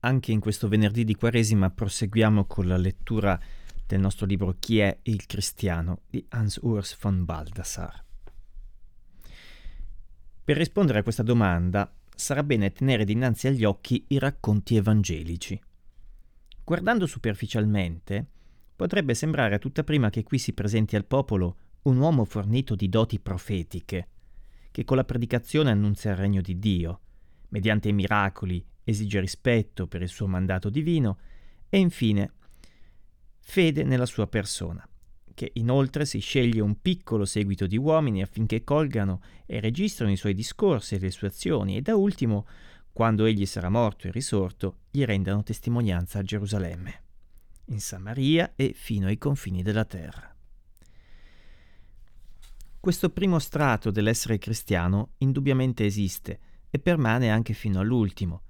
Anche in questo venerdì di Quaresima proseguiamo con la lettura del nostro libro Chi è il cristiano di Hans Urs von Balthasar. Per rispondere a questa domanda sarà bene tenere dinanzi agli occhi i racconti evangelici. Guardando superficialmente potrebbe sembrare a tutta prima che qui si presenti al popolo un uomo fornito di doti profetiche, che con la predicazione annunzia il regno di Dio, mediante i miracoli esige rispetto per il suo mandato divino e infine fede nella sua persona, che inoltre si sceglie un piccolo seguito di uomini affinché colgano e registrano i suoi discorsi e le sue azioni e da ultimo, quando egli sarà morto e risorto, gli rendano testimonianza a Gerusalemme, in Samaria e fino ai confini della terra. Questo primo strato dell'essere cristiano indubbiamente esiste e permane anche fino all'ultimo.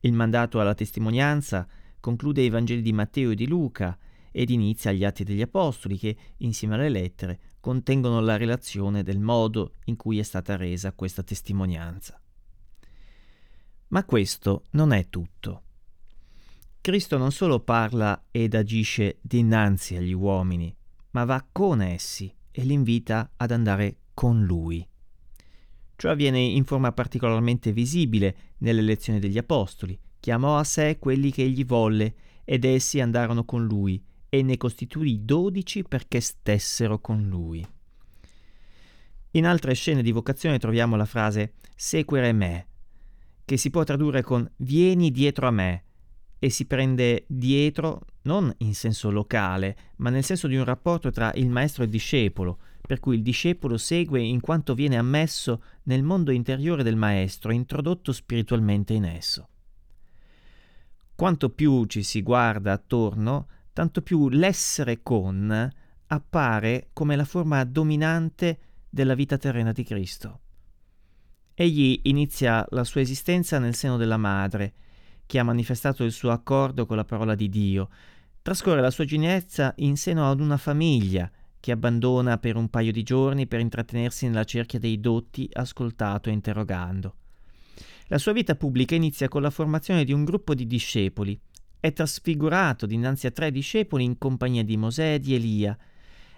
Il mandato alla testimonianza conclude i Vangeli di Matteo e di Luca ed inizia gli Atti degli Apostoli che, insieme alle lettere, contengono la relazione del modo in cui è stata resa questa testimonianza. Ma questo non è tutto. Cristo non solo parla ed agisce dinanzi agli uomini, ma va con essi e li invita ad andare con Lui. Ciò avviene in forma particolarmente visibile nell'elezione degli Apostoli. Chiamò a sé quelli che egli volle, ed essi andarono con lui, e ne costituì 12 perché stessero con lui. In altre scene di vocazione troviamo la frase «sequere me», che si può tradurre con «vieni dietro a me», e si prende dietro non in senso locale, ma nel senso di un rapporto tra il maestro e il discepolo, per cui il discepolo segue in quanto viene ammesso nel mondo interiore del maestro, introdotto spiritualmente in esso. Quanto più ci si guarda attorno, tanto più l'essere con appare come la forma dominante della vita terrena di Cristo. Egli inizia la sua esistenza nel seno della madre, che ha manifestato il suo accordo con la parola di Dio, trascorre la sua giovinezza in seno ad una famiglia, che abbandona per un paio di giorni per intrattenersi nella cerchia dei dotti, ascoltato e interrogando. La sua vita pubblica inizia con la formazione di un gruppo di discepoli. È trasfigurato dinanzi a 3 discepoli in compagnia di Mosè e di Elia.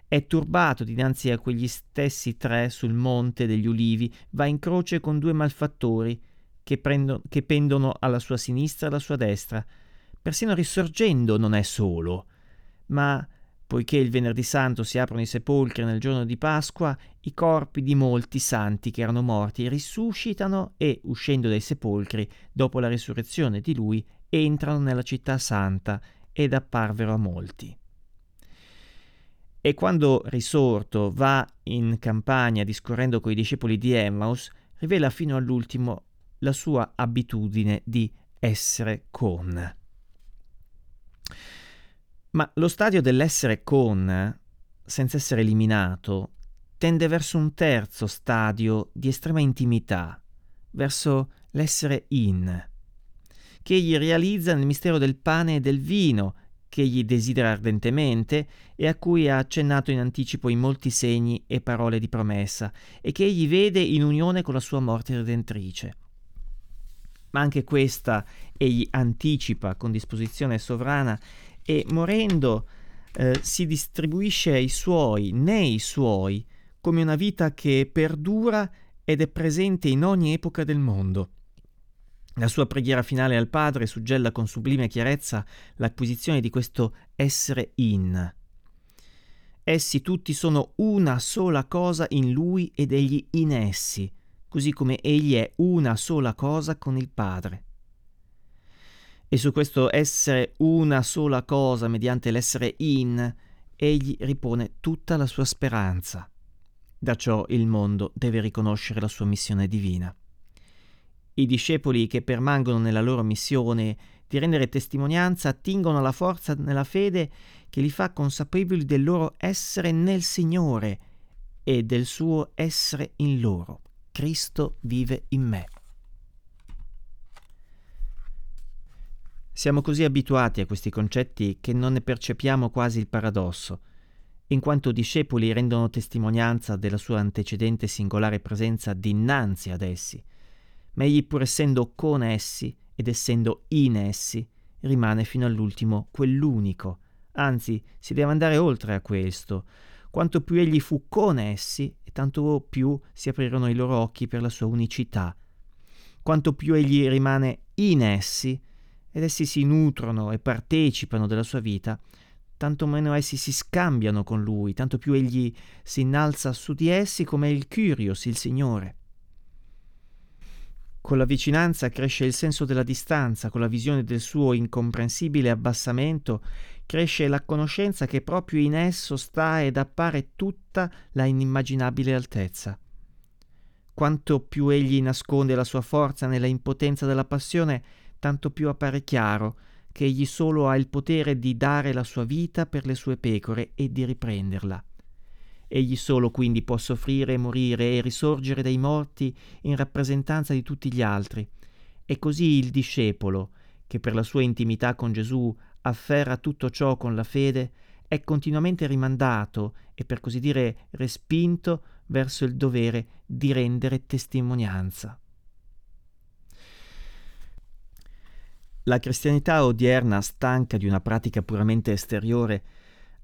È turbato dinanzi a quegli stessi 3 sul monte degli Ulivi. Va in croce con 2 malfattori che pendono alla sua sinistra e alla sua destra. Persino risorgendo non è solo, ma poiché il Venerdì Santo si aprono i sepolcri nel giorno di Pasqua, i corpi di molti santi che erano morti risuscitano e, uscendo dai sepolcri, dopo la risurrezione di Lui, entrano nella città santa ed apparvero a molti. E quando risorto va in campagna discorrendo coi discepoli di Emmaus, rivela fino all'ultimo la sua abitudine di essere con. Ma lo stadio dell'essere con, senza essere eliminato, tende verso un terzo stadio di estrema intimità, verso l'essere in, che egli realizza nel mistero del pane e del vino, che egli desidera ardentemente e a cui ha accennato in anticipo in molti segni e parole di promessa, e che egli vede in unione con la sua morte redentrice. Ma anche questa egli anticipa con disposizione sovrana e morendo si distribuisce ai suoi, nei suoi, come una vita che perdura ed è presente in ogni epoca del mondo. La sua preghiera finale al Padre suggella con sublime chiarezza l'acquisizione di questo essere in. Essi tutti sono una sola cosa in Lui ed Egli in essi, così come Egli è una sola cosa con il Padre. E su questo essere una sola cosa mediante l'essere in, egli ripone tutta la sua speranza. Da ciò il mondo deve riconoscere la sua missione divina. I discepoli che permangono nella loro missione di rendere testimonianza attingono alla forza nella fede che li fa consapevoli del loro essere nel Signore e del suo essere in loro. Cristo vive in me. Siamo così abituati a questi concetti che non ne percepiamo quasi il paradosso. In quanto discepoli rendono testimonianza della sua antecedente singolare presenza dinanzi ad essi, ma egli pur essendo con essi ed essendo in essi rimane fino all'ultimo quell'unico. Anzi, si deve andare oltre a questo. Quanto più egli fu con essi, e tanto più si aprirono i loro occhi per la sua unicità. Quanto più egli rimane in essi, ed essi si nutrono e partecipano della sua vita, tanto meno essi si scambiano con lui, tanto più egli si innalza su di essi come il Kyrios, il Signore. Con la vicinanza cresce il senso della distanza, con la visione del suo incomprensibile abbassamento cresce la conoscenza che proprio in esso sta ed appare tutta la inimmaginabile altezza. Quanto più egli nasconde la sua forza nella impotenza della passione, tanto più appare chiaro che egli solo ha il potere di dare la sua vita per le sue pecore e di riprenderla. Egli solo quindi può soffrire e morire e risorgere dai morti in rappresentanza di tutti gli altri. E così il discepolo, che per la sua intimità con Gesù afferra tutto ciò con la fede, è continuamente rimandato e per così dire respinto verso il dovere di rendere testimonianza. La cristianità odierna, stanca di una pratica puramente esteriore,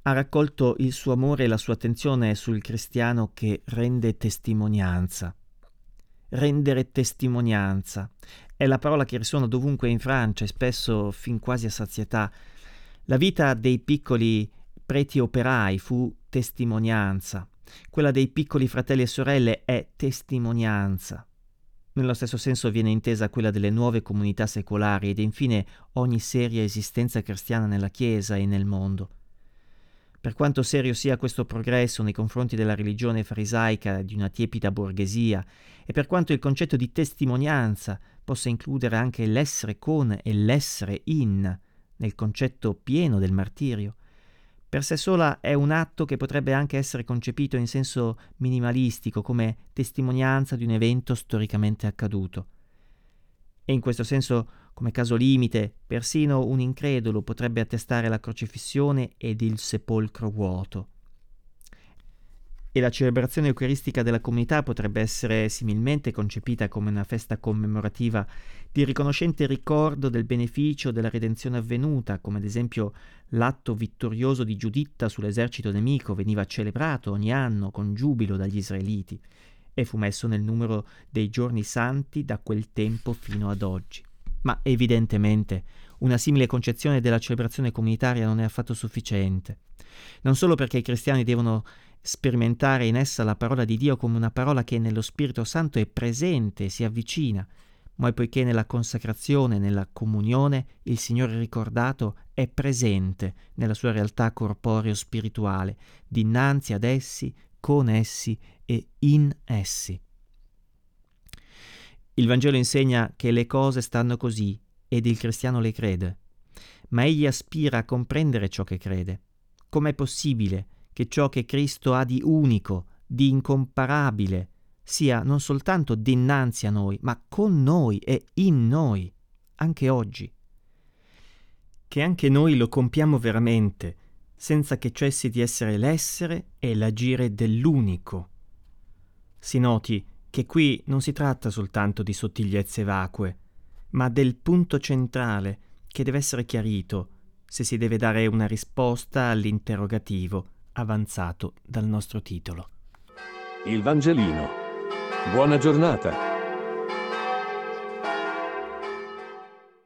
ha raccolto il suo amore e la sua attenzione sul cristiano che rende testimonianza. Rendere testimonianza è la parola che risuona dovunque in Francia e spesso fin quasi a sazietà. La vita dei piccoli preti operai fu testimonianza, quella dei piccoli fratelli e sorelle è testimonianza. Nello stesso senso viene intesa quella delle nuove comunità secolari ed infine ogni seria esistenza cristiana nella Chiesa e nel mondo. Per quanto serio sia questo progresso nei confronti della religione farisaica di una tiepida borghesia, e per quanto il concetto di testimonianza possa includere anche l'essere con e l'essere in, nel concetto pieno del martirio, per sé sola è un atto che potrebbe anche essere concepito in senso minimalistico come testimonianza di un evento storicamente accaduto. E in questo senso, come caso limite, persino un incredulo potrebbe attestare la crocifissione ed il sepolcro vuoto. E la celebrazione eucaristica della comunità potrebbe essere similmente concepita come una festa commemorativa di riconoscente ricordo del beneficio della redenzione avvenuta, come ad esempio l'atto vittorioso di Giuditta sull'esercito nemico veniva celebrato ogni anno con giubilo dagli israeliti, e fu messo nel numero dei giorni santi da quel tempo fino ad oggi. Ma evidentemente una simile concezione della celebrazione comunitaria non è affatto sufficiente, non solo perché i cristiani devono sperimentare in essa la parola di Dio come una parola che nello Spirito Santo è presente e si avvicina, ma poiché nella consacrazione, nella comunione, il Signore ricordato è presente nella sua realtà corporeo-spirituale, dinanzi ad essi, con essi e in essi. Il Vangelo insegna che le cose stanno così ed il cristiano le crede, ma egli aspira a comprendere ciò che crede. Com'è possibile che ciò che Cristo ha di unico, di incomparabile, sia non soltanto dinanzi a noi, ma con noi e in noi, anche oggi? Che anche noi lo compiamo veramente, senza che cessi di essere l'essere e l'agire dell'unico. Si noti che qui non si tratta soltanto di sottigliezze vacue, ma del punto centrale che deve essere chiarito se si deve dare una risposta all'interrogativo avanzato dal nostro titolo. Il Vangelino. Buona giornata.